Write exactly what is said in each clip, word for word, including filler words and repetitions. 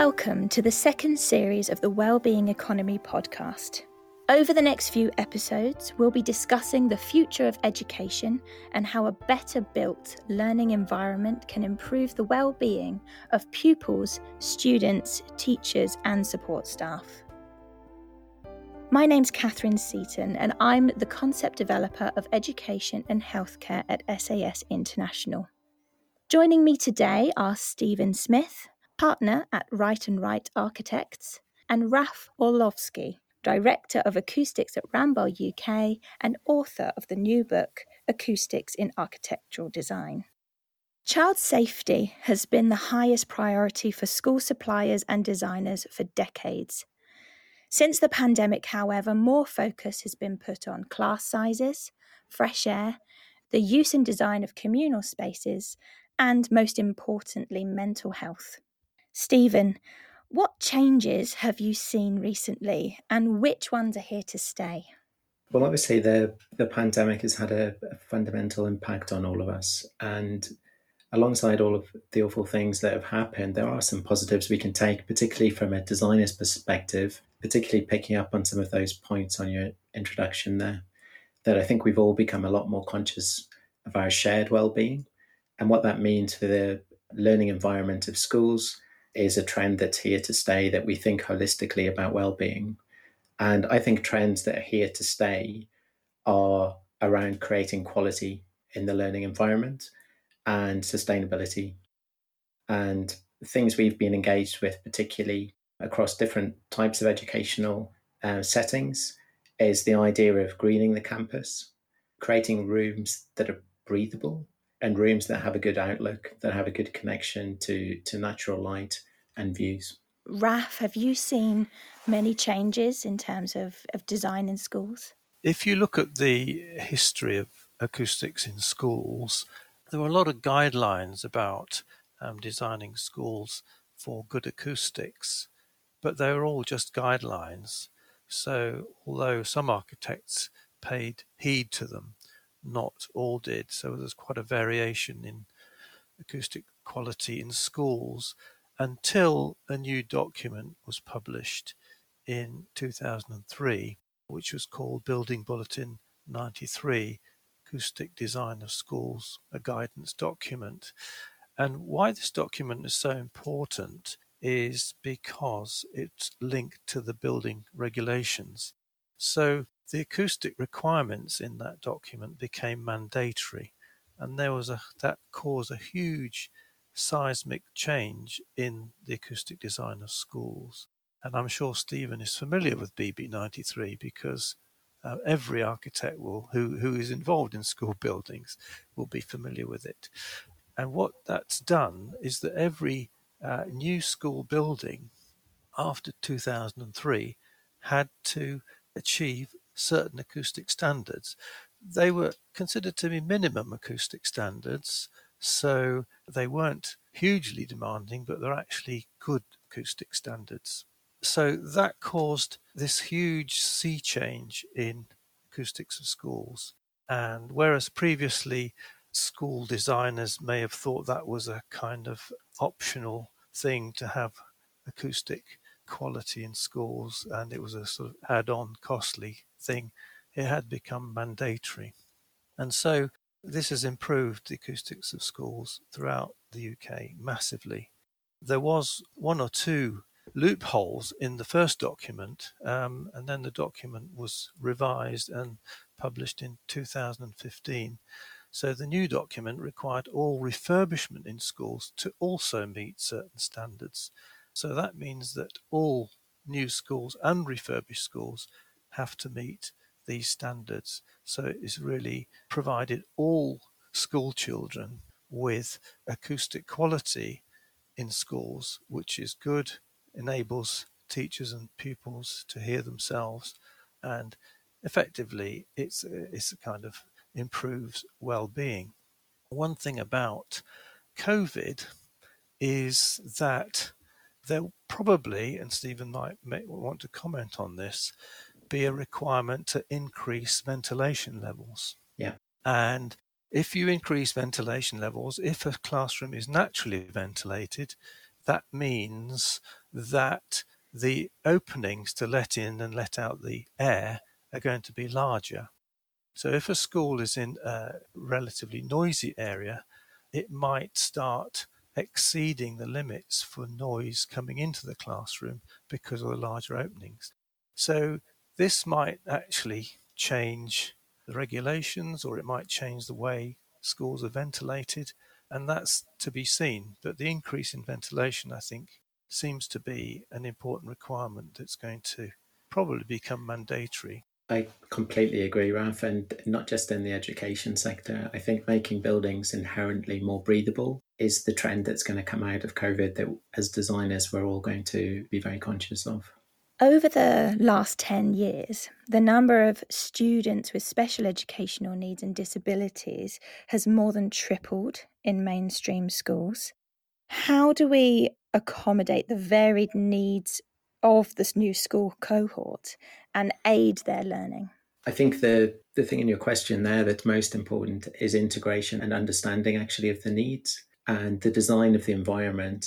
Welcome to the second series of the Wellbeing Economy podcast. Over the next few episodes, we'll be discussing the future of education and how a better built learning environment can improve the well-being of pupils, students, teachers, and support staff. My name's Catherine Seaton, and I'm the concept developer of education and healthcare at S A S International. Joining me today are Stephen Smith, partner at Wright and Wright Architects, and Raf Orlowski, director of acoustics at Ramboll U K and author of the new book, Acoustics in Architectural Design. Child safety has been the highest priority for school suppliers and designers for decades. Since the pandemic, however, more focus has been put on class sizes, fresh air, the use and design of communal spaces, and most importantly, mental health. Stephen, what changes have you seen recently and which ones are here to stay? Well, obviously the, the pandemic has had a, a fundamental impact on all of us, and alongside all of the awful things that have happened, there are some positives we can take, particularly from a designer's perspective, particularly picking up on some of those points on your introduction there, that I think we've all become a lot more conscious of our shared well-being and what that means for the learning environment of schools. Is a trend that's here to stay, that we think holistically about well-being. And I think trends that are here to stay are around creating quality in the learning environment and sustainability. And things we've been engaged with, particularly across different types of educational uh, settings, is the idea of greening the campus, creating rooms that are breathable and rooms that have a good outlook, that have a good connection to, to natural light and views. Raf, have you seen many changes in terms of, of design in schools? If you look at the history of acoustics in schools, there were a lot of guidelines about um, designing schools for good acoustics, but they were all just guidelines. So although some architects paid heed to them, not all did. So there's quite a variation in acoustic quality in schools until a new document was published in two thousand three, which was called Building Bulletin ninety-three, Acoustic Design of Schools, a Guidance Document. And why this document is so important is because it's linked to the building regulations. So the acoustic requirements in that document became mandatory, and there was a that caused a huge seismic change in the acoustic design of schools. And I'm sure Stephen is familiar with B B ninety-three because uh, every architect will who who is involved in school buildings will be familiar with it. And what that's done is that every uh, new school building after two thousand three had to achieve certain acoustic standards. They were considered to be minimum acoustic standards, so they weren't hugely demanding, but they're actually good acoustic standards. So that caused this huge sea change in acoustics of schools. And whereas previously school designers may have thought that was a kind of optional thing to have acoustic quality in schools, and it was a sort of add-on costly thing, it had become mandatory. And so this has improved the acoustics of schools throughout the U K massively. There was one or two loopholes in the first document, um, and then the document was revised and published in two thousand fifteen. So the new document required all refurbishment in schools to also meet certain standards. So that means that all new schools and refurbished schools have to meet these standards. So it is really provided all school children with acoustic quality in schools, which is good, enables teachers and pupils to hear themselves, and effectively it's it's a kind of improves well-being. One thing about COVID is that there will probably, and Stephen might may, want to comment on this, be a requirement to increase ventilation levels. Yeah. And if you increase ventilation levels, if a classroom is naturally ventilated, that means that the openings to let in and let out the air are going to be larger. So if a school is in a relatively noisy area, it might start exceeding the limits for noise coming into the classroom because of the larger openings. So this might actually change the regulations, or it might change the way schools are ventilated, and that's to be seen. But the increase in ventilation, I think, seems to be an important requirement that's going to probably become mandatory. I completely agree, Raf, and not just in the education sector. I think making buildings inherently more breathable is the trend that's going to come out of COVID that, as designers, we're all going to be very conscious of. Over the last ten years, the number of students with special educational needs and disabilities has more than tripled in mainstream schools. How do we accommodate the varied needs of this new school cohort and aid their learning? I think the, the thing in your question there that's most important is integration and understanding actually of the needs and the design of the environment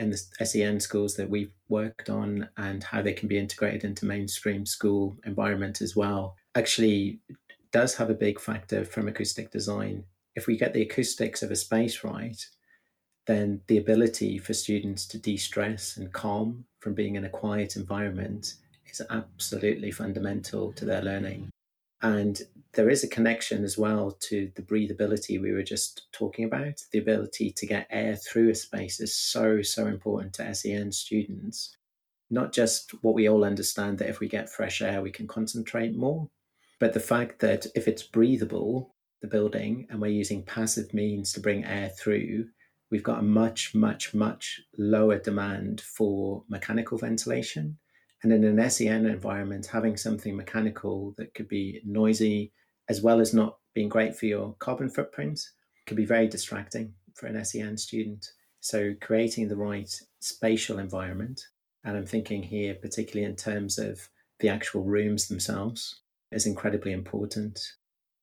and the S E N schools that we've worked on and how they can be integrated into mainstream school environment as well, actually does have a big factor from acoustic design. If we get the acoustics of a space right, then the ability for students to de-stress and calm from being in a quiet environment is absolutely fundamental to their learning. And there is a connection as well to the breathability we were just talking about. The ability to get air through a space is so, so important to S E N students. Not just what we all understand that if we get fresh air, we can concentrate more, but the fact that if it's breathable, the building, and we're using passive means to bring air through, we've got a much, much, much lower demand for mechanical ventilation. And in an S E N environment, having something mechanical that could be noisy, as well as not being great for your carbon footprint, can be very distracting for an S E N student. So creating the right spatial environment, and I'm thinking here particularly in terms of the actual rooms themselves, is incredibly important.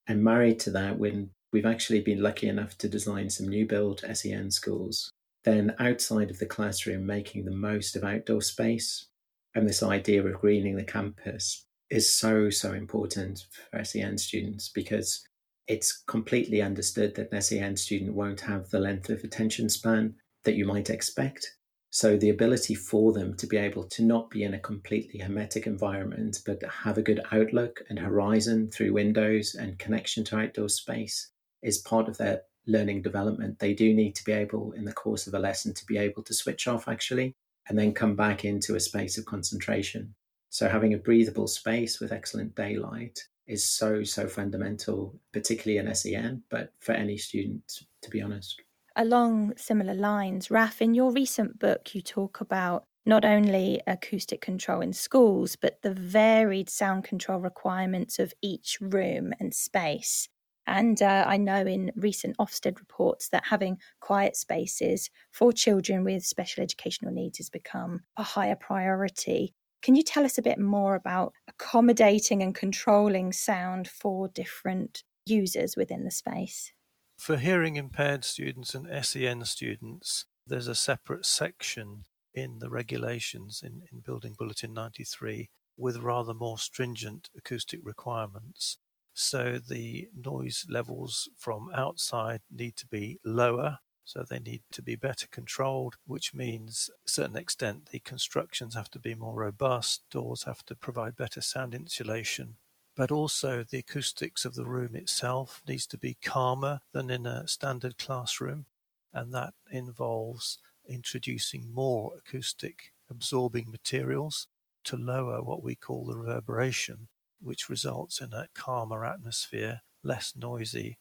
And married to that, when we've actually been lucky enough to design some new build S E N schools, then outside of the classroom, making the most of outdoor space, and this idea of greening the campus is so, so important for S E N students, because it's completely understood that an S E N student won't have the length of attention span that you might expect. So the ability for them to be able to not be in a completely hermetic environment, but have a good outlook and horizon through windows and connection to outdoor space is part of their learning development. They do need to be able, in the course of a lesson, to be able to switch off actually, and then come back into a space of concentration. So having a breathable space with excellent daylight is so, so fundamental, particularly in S E N, but for any student, to be honest. Along similar lines, Raf, in your recent book, you talk about not only acoustic control in schools, but the varied sound control requirements of each room and space. And uh, I know in recent Ofsted reports that having quiet spaces for children with special educational needs has become a higher priority. Can you tell us a bit more about accommodating and controlling sound for different users within the space? For hearing impaired students and S E N students, there's a separate section in the regulations in, in Building Bulletin ninety-three with rather more stringent acoustic requirements. So the noise levels from outside need to be lower, so they need to be better controlled, which means to a certain extent the constructions have to be more robust, doors have to provide better sound insulation, but also the acoustics of the room itself needs to be calmer than in a standard classroom, and that involves introducing more acoustic absorbing materials to lower what we call the reverberation, which results in a calmer atmosphere, less noisy,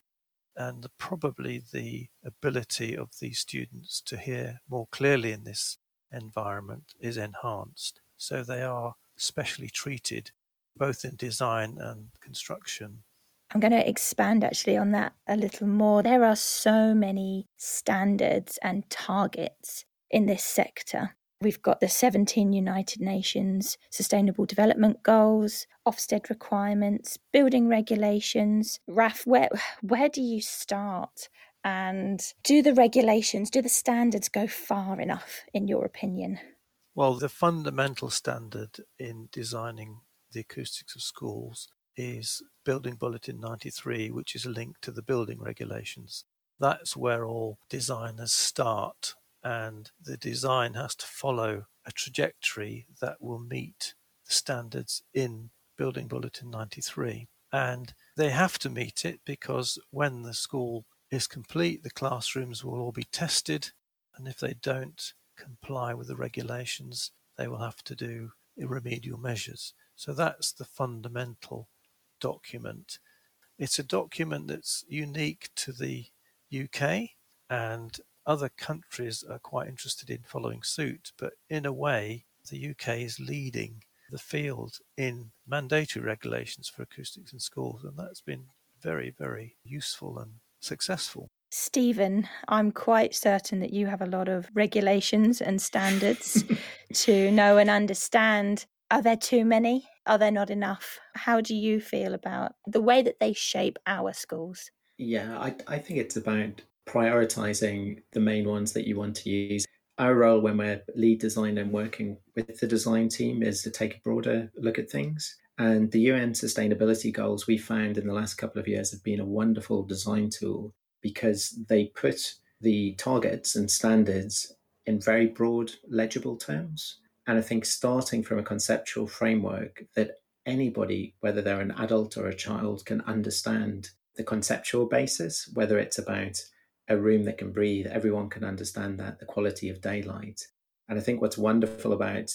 and the, probably the ability of the students to hear more clearly in this environment is enhanced. So they are specially treated, both in design and construction. I'm going to expand actually on that a little more. There are so many standards and targets in this sector. We've got the seventeen United Nations Sustainable Development Goals, Ofsted requirements, building regulations. Raf, where, where do you start And do the regulations, do the standards go far enough, in your opinion? Well, the fundamental standard in designing the acoustics of schools is Building Bulletin ninety-three, which is linked to the building regulations. That's where all designers start, and the design has to follow a trajectory that will meet the standards in Building Bulletin ninety-three. And they have to meet it because when the school is complete, the classrooms will all be tested, and if they don't comply with the regulations, they will have to do remedial measures. So that's the fundamental document. It's a document that's unique to the U K, and other countries are quite interested in following suit, but in a way the U K is leading the field in mandatory regulations for acoustics in schools, and that's been very, very useful and successful. Stephen, I'm quite certain that you have a lot of regulations and standards to know and understand. Are there too many? Are there not enough? How do you feel about the way that they shape our schools? Yeah, I, I think it's about prioritising the main ones that you want to use. Our role when we're lead designer and working with the design team is to take a broader look at things. And the U N sustainability goals we found in the last couple of years have been a wonderful design tool because they put the targets and standards in very broad, legible terms. And I think starting from a conceptual framework that anybody, whether they're an adult or a child, can understand the conceptual basis, whether it's about a room that can breathe, everyone can understand that, the quality of daylight. And I think what's wonderful about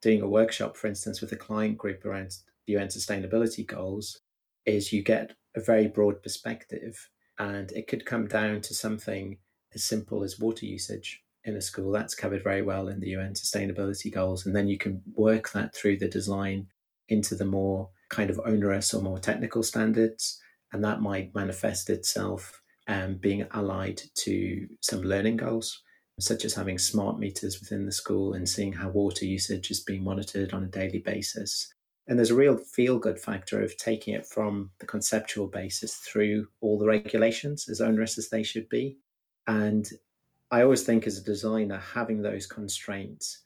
doing a workshop, for instance, with a client group around the U N sustainability goals is you get a very broad perspective, and it could come down to something as simple as water usage in a school. That's covered very well in the U N sustainability goals. And then you can work that through the design into the more kind of onerous or more technical standards. And that might manifest itself um, being allied to some learning goals, such as having smart meters within the school and seeing how water usage is being monitored on a daily basis. And there's a real feel-good factor of taking it from the conceptual basis through all the regulations, as onerous as they should be. And I always think as a designer, having those constraints,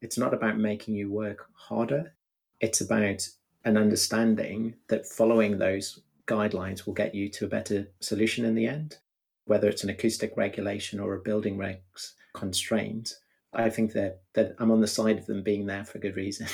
it's not about making you work harder. It's about an understanding that following those guidelines will get you to a better solution in the end, whether it's an acoustic regulation or a building regs constraint. I think that, that I'm on the side of them being there for good reason,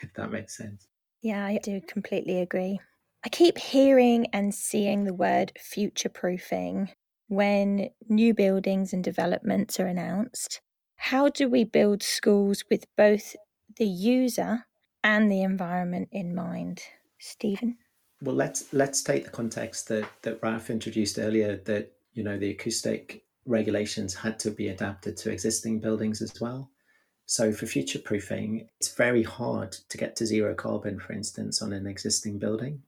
if that makes sense. Yeah, I do completely agree. I keep hearing and seeing the word future-proofing when new buildings and developments are announced. How do we build schools with both the user and the environment in mind? Stephen? Well, let's let's take the context that, that Raf introduced earlier, that you know the acoustic regulations had to be adapted to existing buildings as well. So for future-proofing, it's very hard to get to zero carbon, for instance, on an existing building.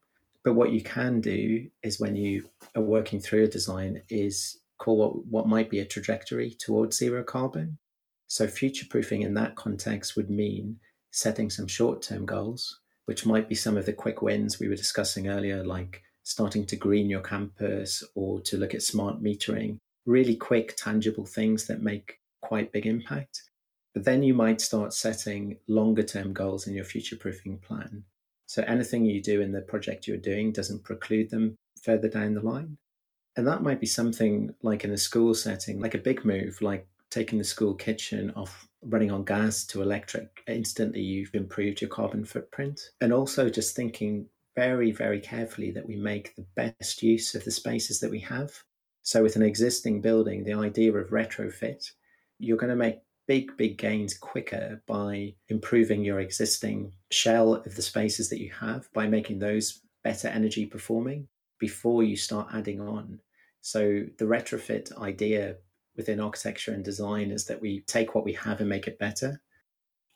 But what you can do is when you are working through a design is call what, what might be a trajectory towards zero carbon. So future-proofing in that context would mean setting some short-term goals, which might be some of the quick wins we were discussing earlier, like starting to green your campus or to look at smart metering, really quick, tangible things that make quite big impact. But then you might start setting longer term goals in your future proofing plan. So anything you do in the project you're doing doesn't preclude them further down the line. And that might be something like in a school setting, like a big move, like taking the school kitchen off running on gas to electric. Instantly, you've improved your carbon footprint. And also just thinking very, very carefully that we make the best use of the spaces that we have. So with an existing building, the idea of retrofit, you're going to make big, big gains quicker by improving your existing shell of the spaces that you have, by making those better energy performing before you start adding on. So the retrofit idea within architecture and design is that we take what we have and make it better.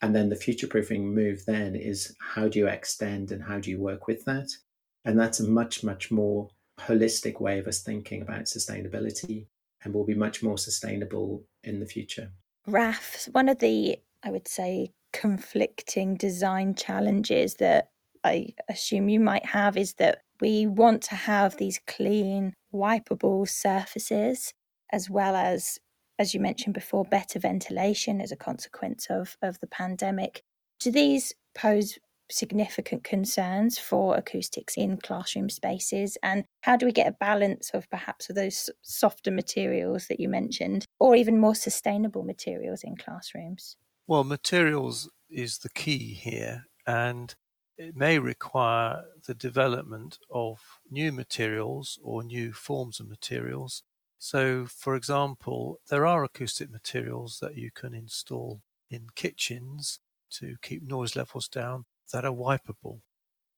And then the future-proofing move then is how do you extend and how do you work with that? And that's a much, much more holistic way of us thinking about sustainability, and will be much more sustainable in the future. Raf, one of the, I would say, conflicting design challenges that I assume you might have is that we want to have these clean, wipeable surfaces, as well as, as you mentioned before, better ventilation as a consequence of, of the pandemic. Do these pose significant concerns for acoustics in classroom spaces? And how do we get a balance of perhaps of those softer materials that you mentioned, or even more sustainable materials in classrooms? Well, materials is the key here, and it may require the development of new materials or new forms of materials. So, for example, there are acoustic materials that you can install in kitchens to keep noise levels down that are wipeable.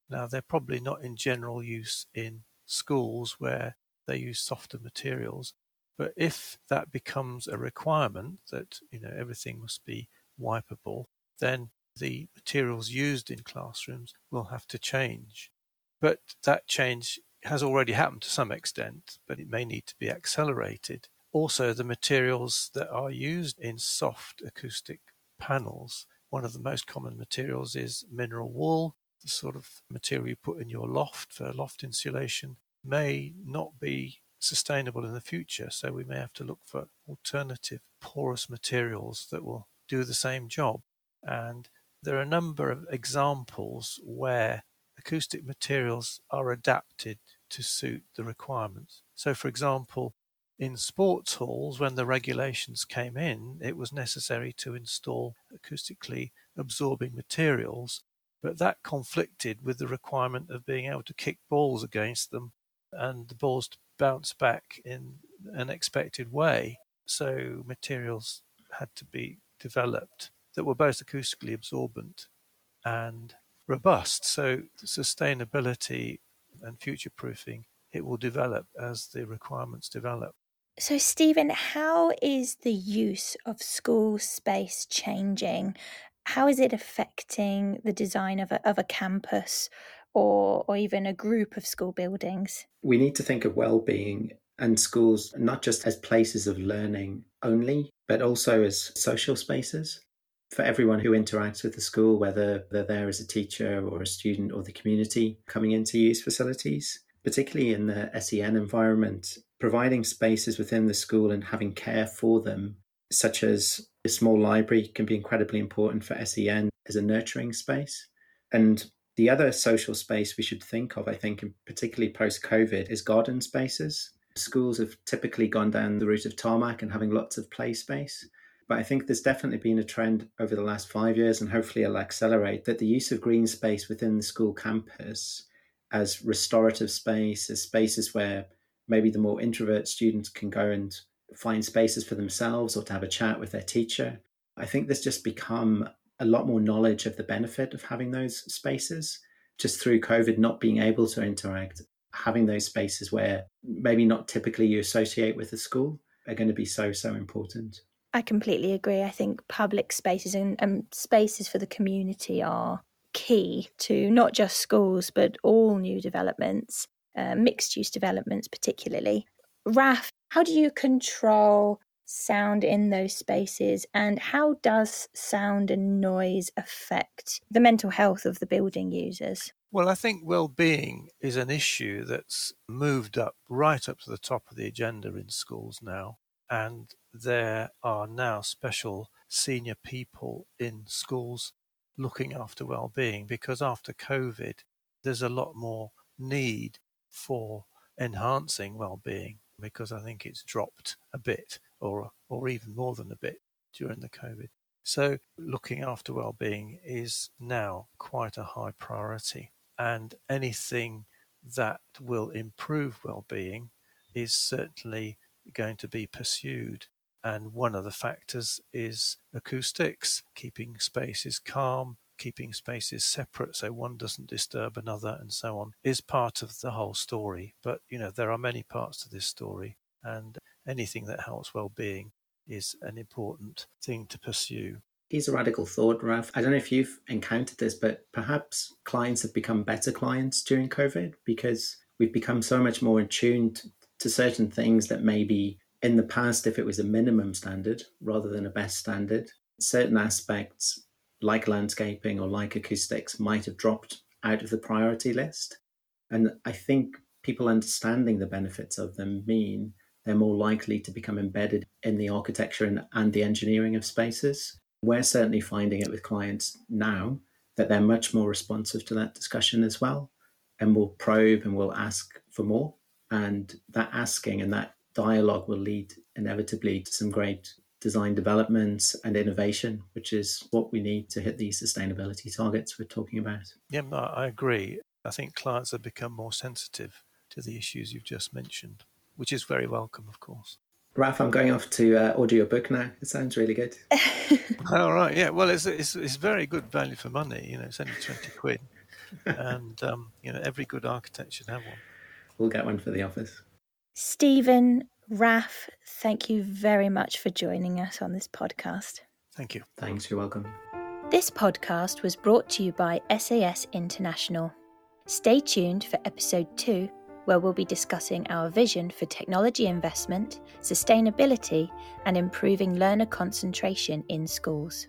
Now, they're probably not in general use in schools where they use softer materials, but if that becomes a requirement that, you know, everything must be wipeable, then the materials used in classrooms will have to change. But that change has already happened to some extent, but it may need to be accelerated. Also, the materials that are used in soft acoustic panels, one of the most common materials is mineral wool. The sort of material you put in your loft for loft insulation may not be sustainable in the future, so we may have to look for alternative porous materials that will do the same job. And there are a number of examples where acoustic materials are adapted to suit the requirements. So, for example, in sports halls, when the regulations came in, it was necessary to install acoustically absorbing materials, but that conflicted with the requirement of being able to kick balls against them and the balls to bounce back in an expected way. So materials had to be developed that were both acoustically absorbent and robust. So sustainability and future-proofing, it will develop as the requirements develop. So, Stephen, how is the use of school space changing? How is it affecting the design of a, of a campus or, or even a group of school buildings? We need to think of well-being and schools not just as places of learning only, but also as social spaces for everyone who interacts with the school, whether they're there as a teacher or a student or the community coming in to use facilities, particularly in the S E N environment. Providing spaces within the school and having care for them, such as a small library, can be incredibly important for S E N as a nurturing space. And the other social space we should think of, I think, and particularly post-COVID, is garden spaces. Schools have typically gone down the route of tarmac and having lots of play space. But I think there's definitely been a trend over the last five years, and hopefully it'll accelerate, that the use of green space within the school campus as restorative space, as spaces where maybe the more introvert students can go and find spaces for themselves or to have a chat with their teacher. I think there's just become a lot more knowledge of the benefit of having those spaces, just through COVID not being able to interact, having those spaces where maybe not typically you associate with a school are going to be so, so important. I completely agree. I think public spaces and, and spaces for the community are key to not just schools, but all new developments, uh, mixed-use developments particularly. Raf, how do you control sound in those spaces, and how does sound and noise affect the mental health of the building users? Well, I think well-being is an issue that's moved up right up to the top of the agenda in schools now. And there are now special senior people in schools looking after well-being, because after COVID, there's a lot more need for enhancing well-being, because I think it's dropped a bit or or even more than a bit during the COVID. So looking after well-being is now quite a high priority, and anything that will improve well-being is certainly going to be pursued. And one of the factors is acoustics, keeping spaces calm, keeping spaces separate so one doesn't disturb another and so on, is part of the whole story. But, you know, there are many parts to this story, and anything that helps well-being is an important thing to pursue. Here's a radical thought, Raf. I don't know if you've encountered this, but perhaps clients have become better clients during COVID because we've become so much more in tune to certain things that maybe in the past, if it was a minimum standard rather than a best standard, certain aspects like landscaping or like acoustics might have dropped out of the priority list. And I think people understanding the benefits of them mean they're more likely to become embedded in the architecture and, and the engineering of spaces. We're certainly finding it with clients now that they're much more responsive to that discussion as well, and we'll probe and we'll ask for more. And that asking and that dialogue will lead inevitably to some great design developments and innovation, which is what we need to hit these sustainability targets we're talking about. Yeah, I agree. I think clients have become more sensitive to the issues you've just mentioned, which is very welcome, of course. Raf, I'm going off to uh, order your book now. It sounds really good. All right, yeah. Well, it's, it's it's very good value for money. You know, it's only twenty quid, and um, you know, every good architect should have one. We'll get one for the office. Stephen, Raf, thank you very much for joining us on this podcast. Thank you. Thanks. You're welcome. This podcast was brought to you by S A S International. Stay tuned for episode two, where we'll be discussing our vision for technology investment, sustainability, and improving learner concentration in schools.